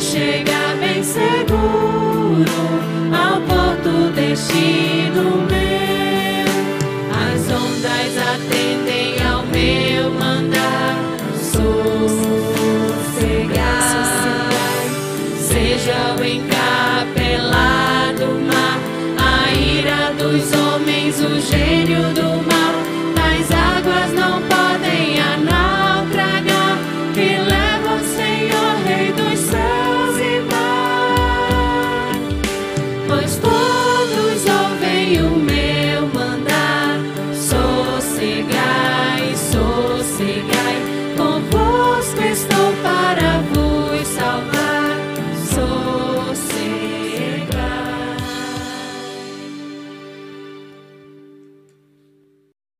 Chegar bem seguro ao porto destino.